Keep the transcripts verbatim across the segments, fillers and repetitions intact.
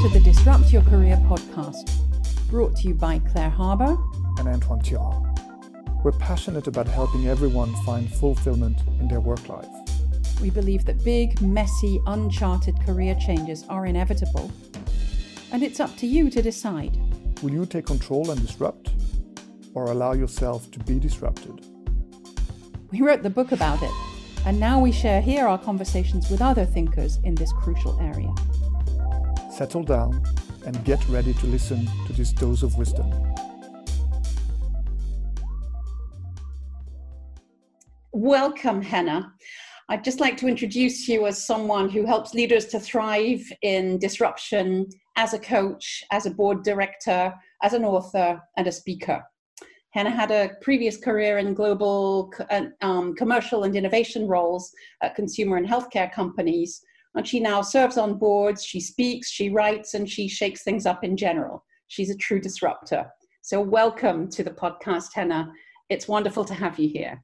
to the Disrupt Your Career podcast, brought to you by Claire Harbour and Antoine Thiers. We're passionate about helping everyone find fulfillment in their work life. We believe that big, messy, uncharted career changes are inevitable, and it's up to you to decide. Will you take control and disrupt, or allow yourself to be disrupted? We wrote the book about it, and now we share here our conversations with other thinkers in this crucial area. Settle down and get ready to listen to this dose of wisdom. Welcome, Hannah. I'd just like to introduce you as someone who helps leaders to thrive in disruption as a coach, as a board director, as an author, and a speaker. Hannah had a previous career in global um, commercial and innovation roles at consumer and healthcare companies, and she now serves on boards, she speaks, she writes, and she shakes things up in general. She's a true disruptor. So welcome to the podcast, Hannah. It's wonderful to have you here.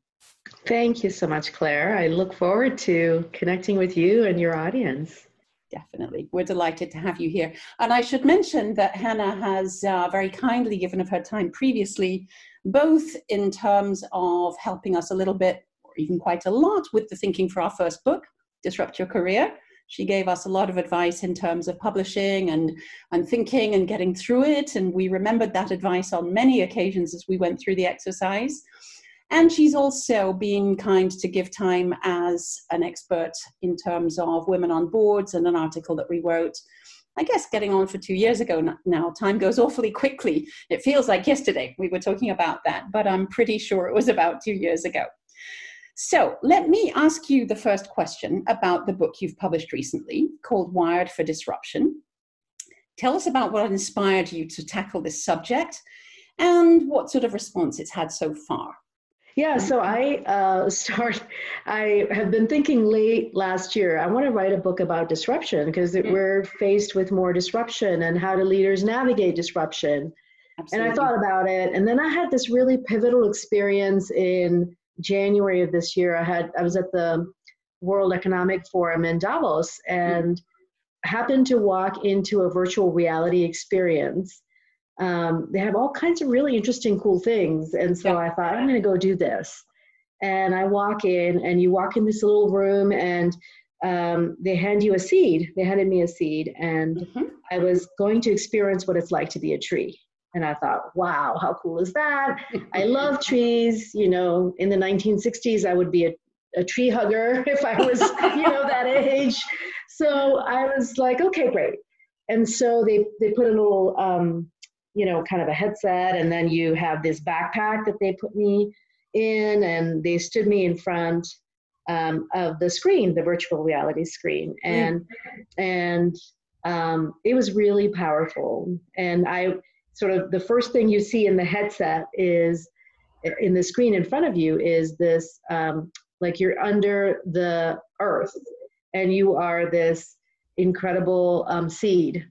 Thank you so much, Claire. I look forward to connecting with you and your audience. Definitely. We're delighted to have you here. And I should mention that Hannah has uh, very kindly given of her time previously, both in terms of helping us a little bit, or even quite a lot, with the thinking for our first book, Disrupt Your Career. She gave us a lot of advice in terms of publishing and, and thinking and getting through it. And we remembered that advice on many occasions as we went through the exercise. And she's also been kind to give time as an expert in terms of women on boards and an article that we wrote, I guess, getting on for two years ago now. Time goes awfully quickly. It feels like yesterday we were talking about that, but I'm pretty sure it was about two years ago. So let me ask you the first question about the book you've published recently called Wired for Disruption. Tell us about what inspired you to tackle this subject and what sort of response it's had so far. Yeah, so I uh, start, I have been thinking late last year, I want to write a book about disruption because yeah. we're faced with more disruption and how do leaders navigate disruption. Absolutely. And I thought about it. And then I had this really pivotal experience in January of this year. I had, I was at the World Economic Forum in Davos and mm-hmm. happened to walk into a virtual reality experience. Um, they have all kinds of really interesting, cool things. And so yeah. I thought, I'm going to go do this. And I walk in and you walk in this little room and um, they hand you a seed. They handed me a seed and mm-hmm. I was going to experience what it's like to be a tree. And I thought, wow, how cool is that? I love trees. You know, in the nineteen sixties, I would be a, a tree hugger if I was, you know, that age. So I was like, okay, great. And so they, they put a little, um, you know, kind of a headset. And then you have this backpack that they put me in and they stood me in front um, of the screen, the virtual reality screen. And, mm-hmm. and um, it was really powerful. And I sort of, the first thing you see in the headset is in the screen in front of you is this, um, like you're under the earth and you are this incredible um, seed.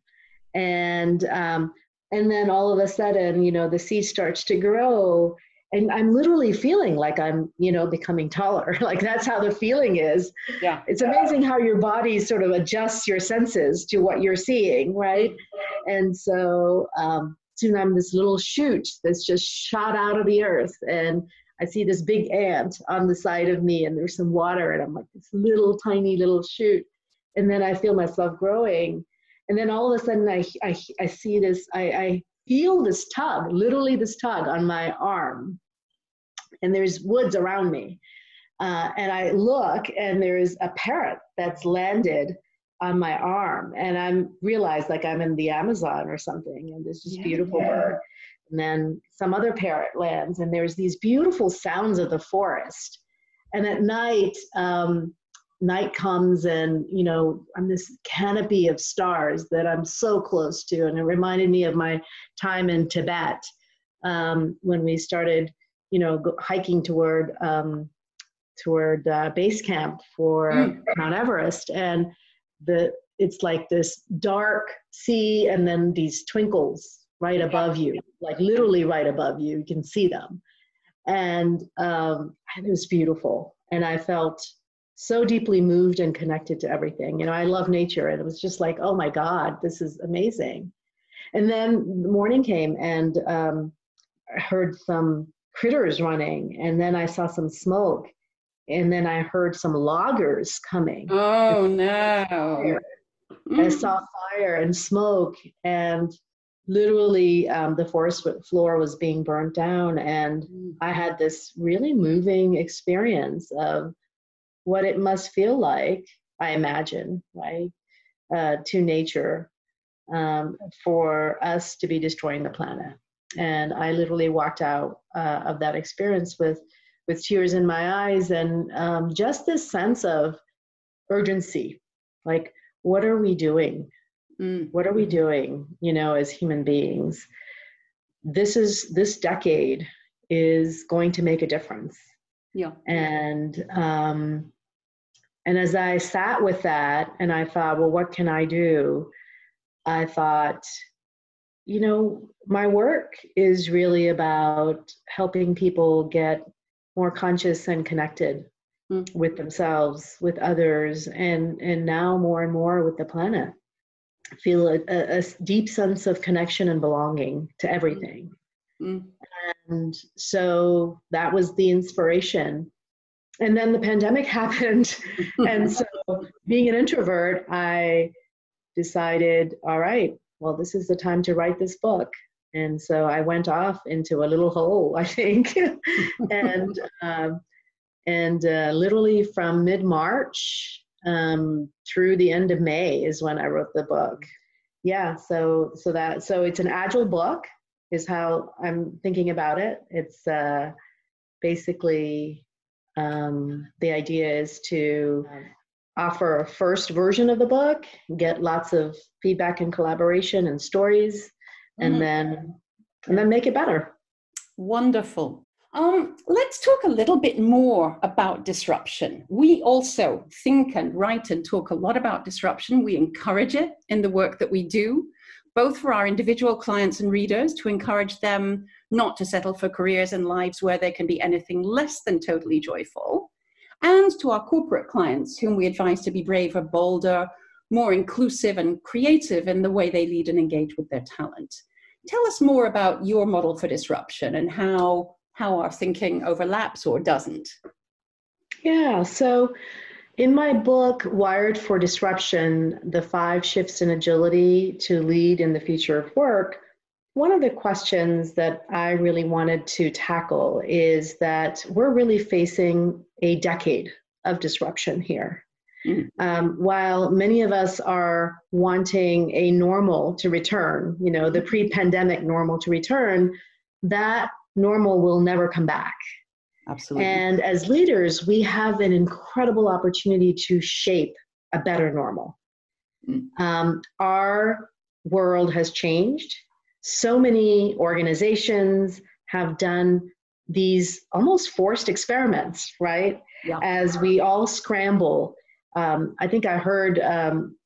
And, um, And then all of a sudden, you know, the seed starts to grow and I'm literally feeling like I'm, you know, becoming taller. Like that's how the feeling is. Yeah. It's amazing how your body sort of adjusts your senses to what you're seeing. Right. And so um, soon I'm this little shoot that's just shot out of the earth. And I see this big ant on the side of me and there's some water and I'm like this little tiny little shoot. And then I feel myself growing. And then all of a sudden, I I, I see this, I, I feel this tug, literally this tug on my arm. And there's woods around me. Uh, and I look, and there is a parrot that's landed on my arm. And I realize like I'm in the Amazon or something, and this is yeah, beautiful yeah. bird. And then some other parrot lands, and there's these beautiful sounds of the forest. And at night, um, night comes and, you know, I'm this canopy of stars that I'm so close to. And it reminded me of my time in Tibet um, when we started, you know, go, hiking toward um, toward uh, base camp for mm. Mount Everest. And the it's like this dark sea and then these twinkles right above you, like literally right above you. You can see them. And um, it was beautiful. And I felt so deeply moved and connected to everything. You know, I love nature, and it was just like, oh my God, this is amazing. And then the morning came, and um, I heard some critters running, and then I saw some smoke, and then I heard some loggers coming. Oh no. Mm-hmm. I saw fire and smoke, and literally um, the forest floor was being burnt down, and I had this really moving experience of what it must feel like, I imagine, right, uh, to nature um, for us to be destroying the planet. And I literally walked out uh, of that experience with, with tears in my eyes, and um, just this sense of urgency, like, what are we doing? Mm. What are we doing, you know, as human beings? This is, this decade is going to make a difference. Yeah. And, um, and as I sat with that and I thought, well, what can I do? I thought, you know, my work is really about helping people get more conscious and connected with themselves, with others, and and now more and more with the planet. I feel a, a deep sense of connection and belonging to everything. Mm-hmm. And so that was the inspiration. And then the pandemic happened. And so, being an introvert, I decided, all right, well, this is the time to write this book. And so I went off into a little hole, I think. and um And uh, literally from mid-March um, through the end of May is when I wrote the book. Yeah, so so that so it's an agile book is how I'm thinking about it. It's uh, basically um, the idea is to offer a first version of the book, get lots of feedback and collaboration and stories, and mm-hmm. then and then make it better. Wonderful. Um, let's talk a little bit more about disruption. We also think and write and talk a lot about disruption. We encourage it in the work that we do, both for our individual clients and readers, to encourage them not to settle for careers and lives where there can be anything less than totally joyful, and to our corporate clients, whom we advise to be braver, bolder, more inclusive and creative in the way they lead and engage with their talent. Tell us more about your model for disruption and how how our thinking overlaps or doesn't. Yeah, so in my book, Wired for Disruption, The Five Shifts in Agility to Lead in the Future of Work, one of the questions that I really wanted to tackle is that we're really facing a decade of disruption here. Mm. Um, while many of us are wanting a normal to return, you know, the pre-pandemic normal to return, that normal will never come back. Absolutely. And as leaders, we have an incredible opportunity to shape a better normal. Mm. Um, our world has changed. So many organizations have done these almost forced experiments, right? Yeah. As we all scramble. Um, I think I heard um,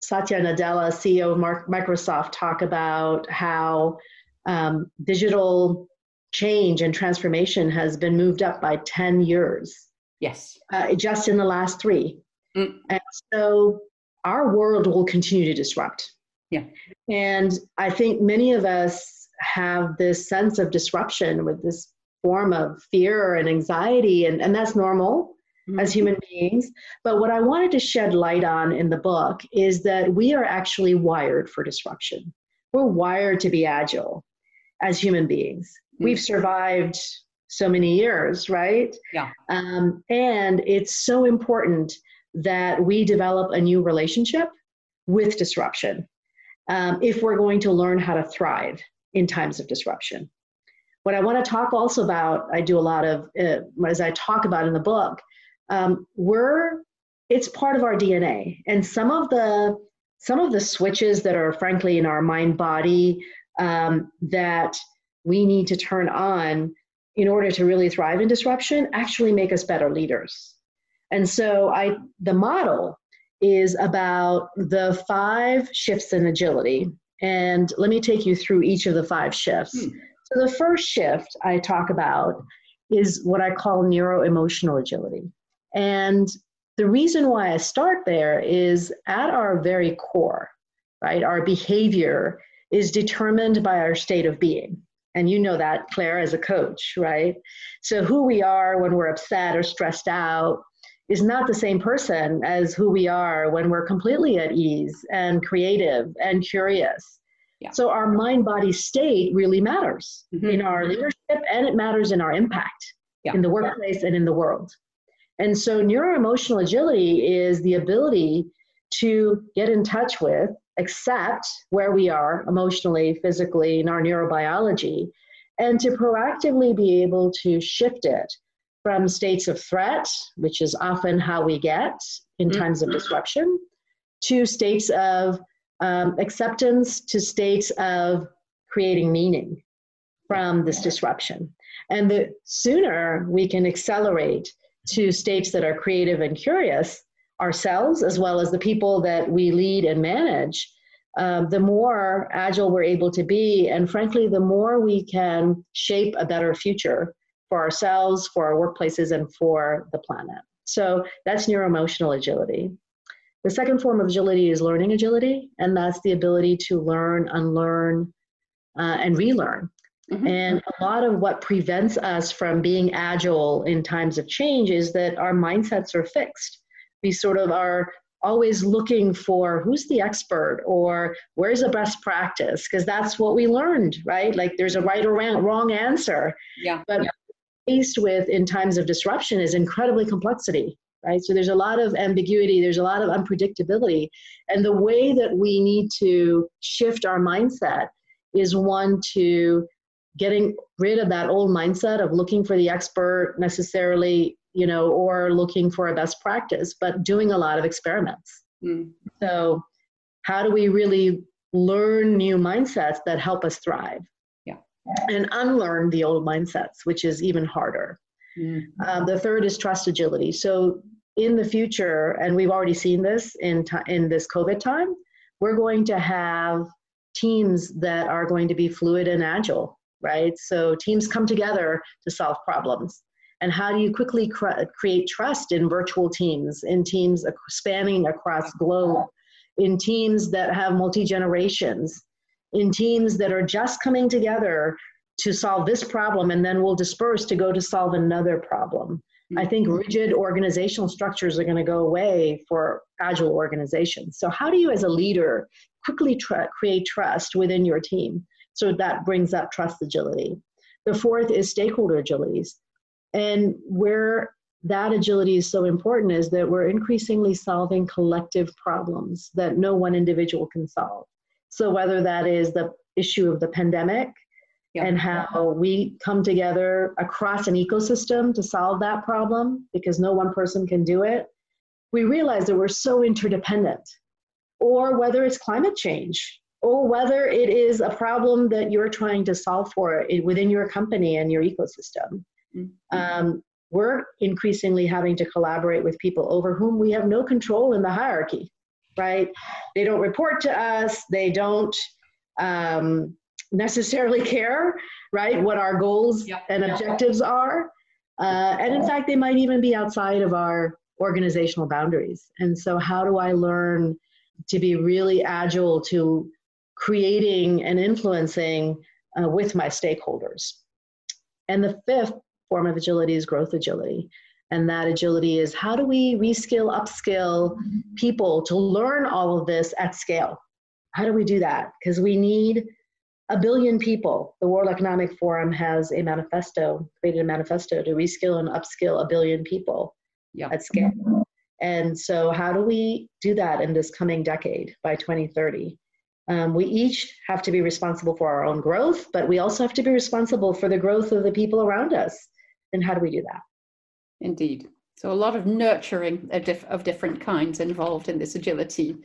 Satya Nadella, C E O of Microsoft, talk about how um, digital change and transformation has been moved up by ten years. Yes. Uh, just in the last three. Mm. And so our world will continue to disrupt. Yeah. And I think many of us have this sense of disruption with this form of fear and anxiety, and, and that's normal mm-hmm. as human beings. But what I wanted to shed light on in the book is that we are actually wired for disruption. We're wired to be agile as human beings. We've survived so many years, right? Yeah. Um, and it's so important that we develop a new relationship with disruption um, if we're going to learn how to thrive in times of disruption. What I want to talk also about, I do a lot of, uh, as I talk about in the book, um, we're, it's part of our D N A. And some of the, some of the switches that are frankly in our mind body um, that we need to turn on in order to really thrive in disruption actually make us better leaders. And so I, the model is about the five shifts in agility. And let me take you through each of the five shifts. Hmm. So the first shift I talk about is what I call neuro-emotional agility. And The reason why I start there is at our very core, right? Our behavior is determined by our state of being. And you know that, Claire, as a coach, right? So who we are when we're upset or stressed out is not the same person as who we are when we're completely at ease and creative and curious. Yeah. So our mind-body state really matters mm-hmm. in our leadership, and it matters in our impact yeah. in the workplace yeah. and in the world. And so neuroemotional agility is the ability to get in touch with, accept where we are emotionally, physically, in our neurobiology, and to proactively be able to shift it from states of threat, which is often how we get in mm-hmm. times of disruption, to states of um, acceptance, to states of creating meaning from this disruption. And the sooner we can accelerate to states that are creative and curious, ourselves, as well as the people that we lead and manage, um, the more agile we're able to be. And frankly, the more we can shape a better future for ourselves, for our workplaces, and for the planet. So that's neuroemotional agility. The second form of agility is learning agility, and that's the ability to learn, unlearn, uh, and relearn. Mm-hmm. And a lot of what prevents us from being agile in times of change is that our mindsets are fixed. We sort of are always looking for who's the expert or where's the best practice, because that's what we learned, right? Like there's a right or wrong answer. Yeah. But yeah. faced with in times of disruption is incredibly complexity, right? So there's a lot of ambiguity. There's a lot of unpredictability. And the way that we need to shift our mindset is one to getting rid of that old mindset of looking for the expert necessarily, you know, or looking for a best practice, but doing a lot of experiments. Mm. So how do we really learn new mindsets that help us thrive? Yeah. And unlearn the old mindsets, which is even harder. Mm. Um, the third is trust agility. So in the future, and we've already seen this in, t- in this COVID time, we're going to have teams that are going to be fluid and agile, right? So teams come together to solve problems. And how do you quickly cr- create trust in virtual teams, in teams ac- spanning across globe, in teams that have multi-generations, in teams that are just coming together to solve this problem and then will disperse to go to solve another problem. Mm-hmm. I think rigid organizational structures are going to go away for agile organizations. So how do you as a leader quickly tr- create trust within your team? So that brings up trust agility. The fourth is stakeholder agilities. And where that agility is so important is that we're increasingly solving collective problems that no one individual can solve. So whether that is the issue of the pandemic yeah. and how we come together across an ecosystem to solve that problem because no one person can do it, we realize that we're so interdependent. Or whether it's climate change, or whether it is a problem that you're trying to solve for within your company and your ecosystem. Mm-hmm. Um, we're increasingly having to collaborate with people over whom we have no control in the hierarchy, right? They don't report to us. They don't um, necessarily care, right, what our goals yep. and yep. objectives are. Uh, and in fact, they might even be outside of our organizational boundaries. And so how do I learn to be really agile to creating and influencing uh, with my stakeholders? And the fifth form of agility is growth agility. And that agility is how do we reskill, upskill people to learn all of this at scale? How do we do that? Because we need a billion people. The World Economic Forum has a manifesto, created a manifesto to reskill and upskill a billion people yeah. at scale. And so how do we do that in this coming decade by twenty thirty? Um, we each have to be responsible for our own growth, but we also have to be responsible for the growth of the people around us. And how do we do that? Indeed. So a lot of nurturing of, diff- of different kinds involved in this agility,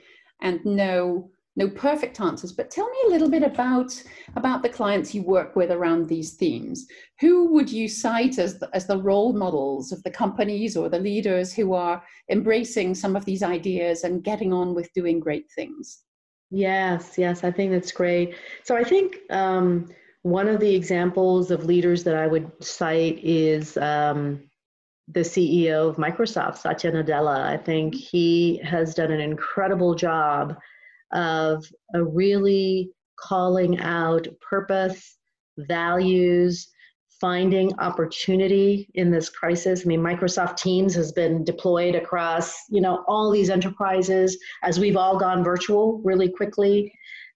and no no perfect answers. But tell me a little bit about, about the clients you work with around these themes. Who would you cite as the, as the role models of the companies or the leaders who are embracing some of these ideas and getting on with doing great things? Yes, yes, I think that's great. So I think um, one of the examples of leaders that I would cite is um, the C E O of Microsoft, Satya Nadella. I think he has done an incredible job of a really calling out purpose, values, finding opportunity in this crisis. I mean, Microsoft Teams has been deployed across, you know, all these enterprises as we've all gone virtual really quickly.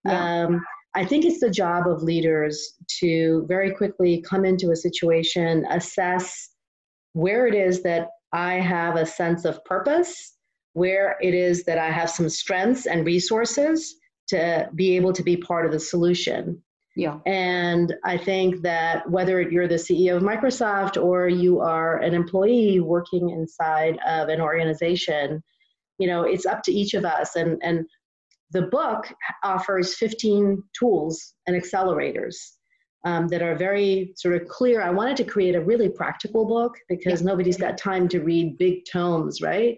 Yeah. Um, I think it's the job of leaders to very quickly come into a situation, assess where it is that I have a sense of purpose, where it is that I have some strengths and resources to be able to be part of the solution. Yeah. And I think that whether you're the C E O of Microsoft or you are an employee working inside of an organization, you know, it's up to each of us. And, and the book offers fifteen tools and accelerators um, that are very sort of clear. I wanted to create a really practical book because yeah. nobody's got time to read big tomes, right?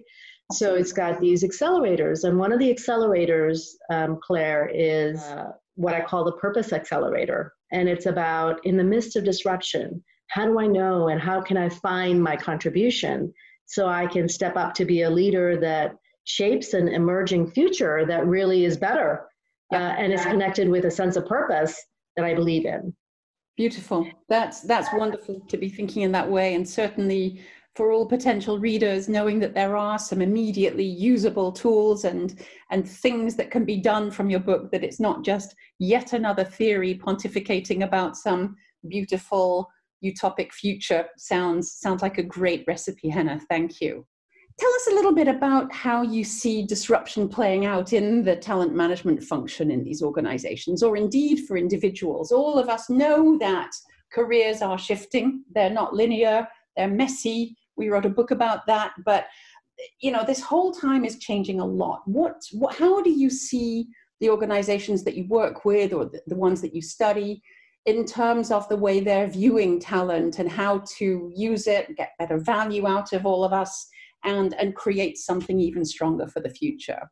So it's got these accelerators. And one of the accelerators, um, Claire, is uh, what I call the purpose accelerator. And it's about, in the midst of disruption, how do I know and how can I find my contribution so I can step up to be a leader that shapes an emerging future that really is better uh, and is connected with a sense of purpose that I believe in. Beautiful. That's, that's wonderful to be thinking in that way. And certainly, for all potential readers, knowing that there are some immediately usable tools and, and things that can be done from your book, that it's not just yet another theory pontificating about some beautiful utopic future. Sounds, sounds like a great recipe, Hannah. Thank you. Tell us a little bit about how you see disruption playing out in the talent management function in these organizations, or indeed for individuals. All of us know that careers are shifting. They're not linear. They're messy. We wrote a book about that, but you know, this whole time is changing a lot. What, what how do you see the organizations that you work with, or the, the ones that you study, in terms of the way they're viewing talent and how to use it, get better value out of all of us, and, and create something even stronger for the future?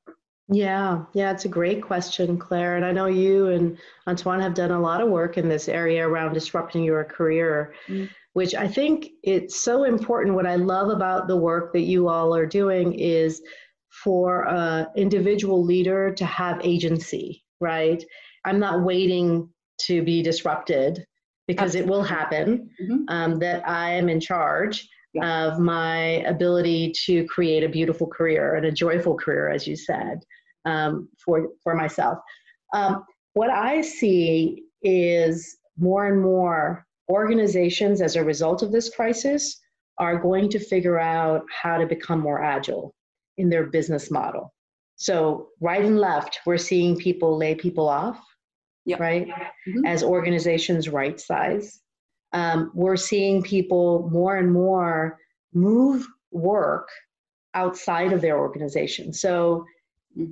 Yeah, yeah, it's a great question, Claire. And I know you and Antoine have done a lot of work in this area around disrupting your career. Mm. Which I think it's so important. What I love about the work that you all are doing is for an individual leader to have agency, right? I'm not waiting to be disrupted, because Absolutely. It will happen, mm-hmm. um, that I am in charge yeah. of my ability to create a beautiful career and a joyful career, as you said, um, for, for myself. Um, what I see is more and more organizations, as a result of this crisis, are going to figure out how to become more agile in their business model. So right and left, we're seeing people lay people off, yep. right? Mm-hmm. As organizations right size. Um, we're seeing people more and more move work outside of their organization. So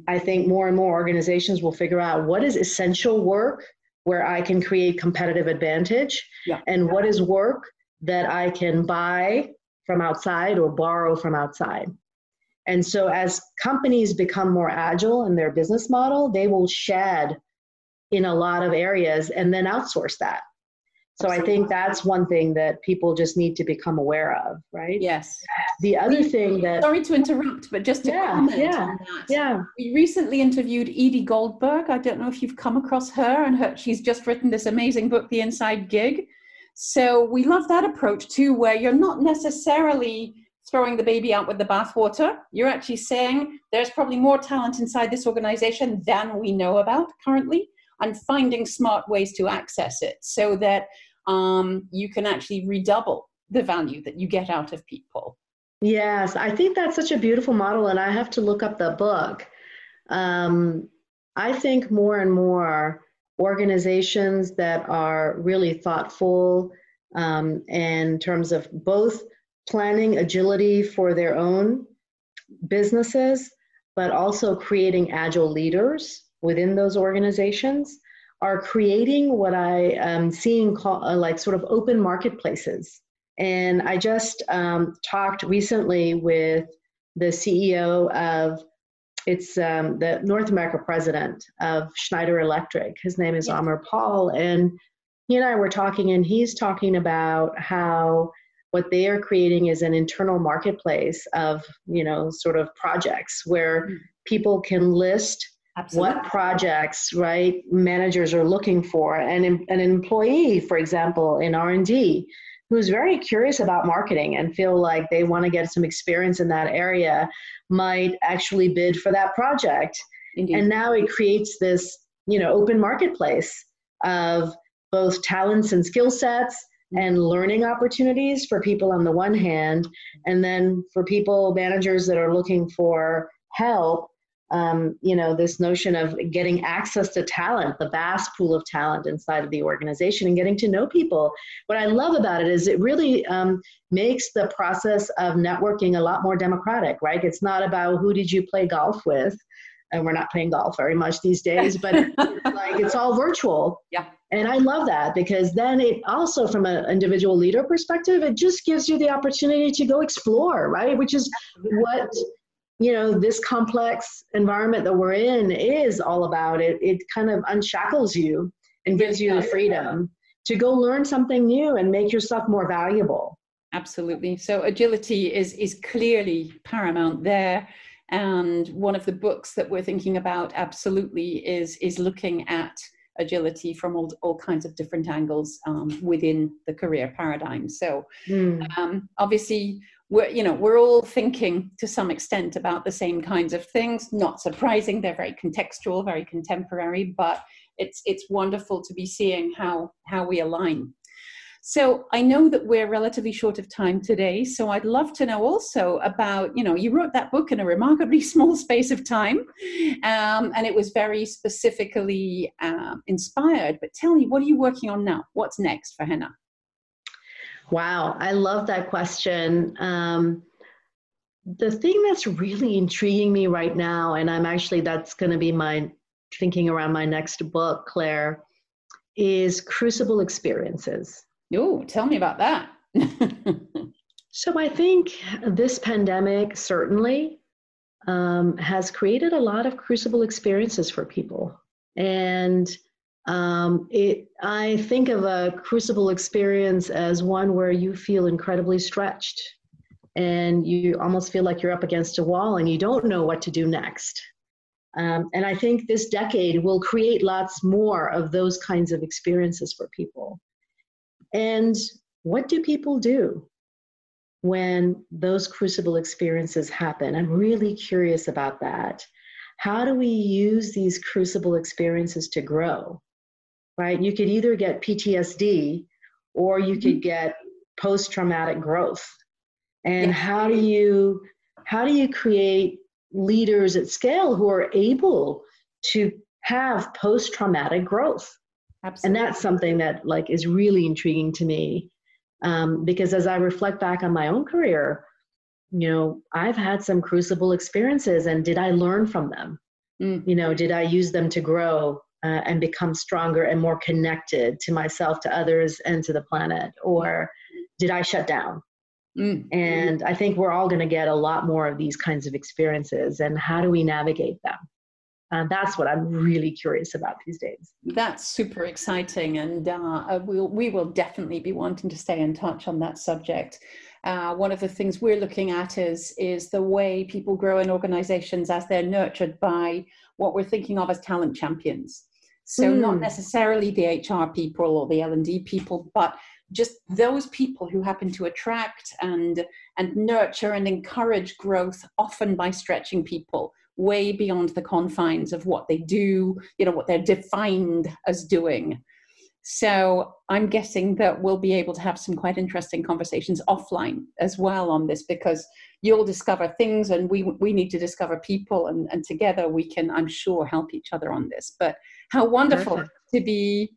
I think more and more organizations will figure out what is essential work where I can create competitive advantage, yeah. and what is work that I can buy from outside or borrow from outside. And so as companies become more agile in their business model, they will shed in a lot of areas and then outsource that. So I think that's one thing that people just need to become aware of, right? Yes. The other thing that... Sorry to interrupt, but just to yeah, comment yeah, on that. Yeah. We recently interviewed Edie Goldberg. I don't know if you've come across her, and her, she's just written this amazing book, The Inside Gig. So we love that approach too, where you're not necessarily throwing the baby out with the bathwater. You're actually saying there's probably more talent inside this organization than we know about currently, and finding smart ways to access it so that um, you can actually redouble the value that you get out of people. Yes, I think that's such a beautiful model, and I have to look up the book. Um, I think more and more organizations that are really thoughtful um, in terms of both planning agility for their own businesses, but also creating agile leaders within those organizations, are creating what I am seeing call, uh, like sort of open marketplaces. And I just um, talked recently with the C E O of, it's um, the North America president of Schneider Electric. His name is Amr Paul. And he and I were talking, and he's talking about how what they are creating is an internal marketplace of, you know, sort of projects where people can list Absolutely. What projects, right, managers are looking for. And an employee, for example, in R and D, who's very curious about marketing and feel like they want to get some experience in that area, might actually bid for that project. Indeed. And now it creates this, you know, open marketplace of both talents and skill sets and learning opportunities for people on the one hand, and then for people, managers that are looking for help, um, you know, this notion of getting access to talent, the vast pool of talent inside of the organization, and getting to know people. What I love about it is it really um, makes the process of networking a lot more democratic, right? It's not about who did you play golf with, and we're not playing golf very much these days, but it's like it's all virtual. Yeah. And I love that, because then it also, from an individual leader perspective, it just gives you the opportunity to go explore, right? Which is what, you know, this complex environment that we're in is all about. It, it kind of unshackles you and gives you the freedom to go learn something new and make yourself more valuable. Absolutely. So agility is, is clearly paramount there. And one of the books that we're thinking about absolutely is, is looking at agility from all, all kinds of different angles um, within the career paradigm. So mm. um, obviously, we're, you know, we're all thinking to some extent about the same kinds of things. Not surprising, they're very contextual, very contemporary, but it's, it's wonderful to be seeing how, how we align. So I know that we're relatively short of time today, so I'd love to know also about, you know, you wrote that book in a remarkably small space of time, um, and it was very specifically uh, inspired. But tell me, what are you working on now? What's next for Henna? Wow, I love that question. Um, the thing that's really intriguing me right now, and I'm actually, that's going to be my thinking around my next book, Claire, is crucible experiences. Oh, tell me about that. So I think this pandemic certainly um, has created a lot of crucible experiences for people. And um, it, I think of a crucible experience as one where you feel incredibly stretched and you almost feel like you're up against a wall and you don't know what to do next. Um, and I think this decade will create lots more of those kinds of experiences for people. And what do people do when those crucible experiences happen? I'm really curious about that. How do we use these crucible experiences to grow, right? You could either get P T S D or you could get post-traumatic growth. And how do you, how do you create leaders at scale who are able to have post-traumatic growth? Absolutely. And that's something that like is really intriguing to me, um, because as I reflect back on my own career, you know, I've had some crucible experiences, and did I learn from them? Mm. You know, did I use them to grow uh, and become stronger and more connected to myself, to others, and to the planet? Or did I shut down? Mm. And I think we're all going to get a lot more of these kinds of experiences, and how do we navigate them? And that's what I'm really curious about these days. That's super exciting. And uh, we'll, we will definitely be wanting to stay in touch on that subject. Uh, one of the things we're looking at is, is the way people grow in organizations as they're nurtured by what we're thinking of as talent champions. So mm. not necessarily the H R people or the L and D people, but just those people who happen to attract and, and nurture and encourage growth, often by stretching people way beyond the confines of what they do, you know, what they're defined as doing. So I'm guessing that we'll be able to have some quite interesting conversations offline as well on this, because you'll discover things and we we need to discover people, and, and together we can, I'm sure, help each other on this. But how wonderful Perfect. to be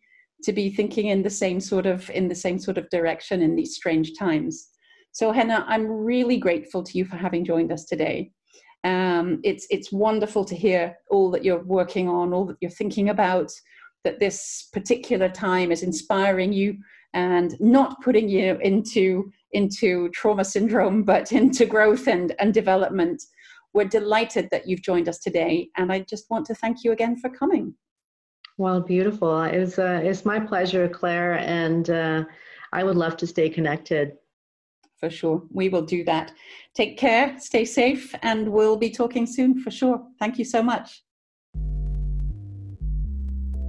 to be thinking in the same sort of in the same sort of direction in these strange times. So Henna, I'm really grateful to you for having joined us today. Um, it's, it's wonderful to hear all that you're working on, all that you're thinking about, that this particular time is inspiring you and not putting you into, into trauma syndrome, but into growth and, and development. We're delighted that you've joined us today. And I just want to thank you again for coming. Well, beautiful. It was, uh, it's my pleasure, Claire. And uh, I would love to stay connected. for sure. We will do that. Take care, stay safe, and we'll be talking soon for sure. Thank you so much.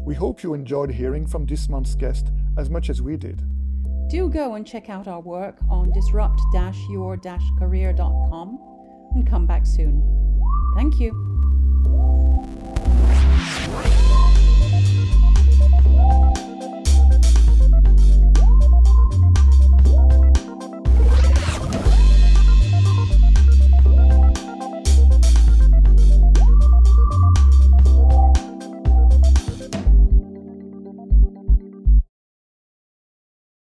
We hope you enjoyed hearing from this month's guest as much as we did. Do go and check out our work on disrupt dash your dash career dot com and come back soon. Thank you.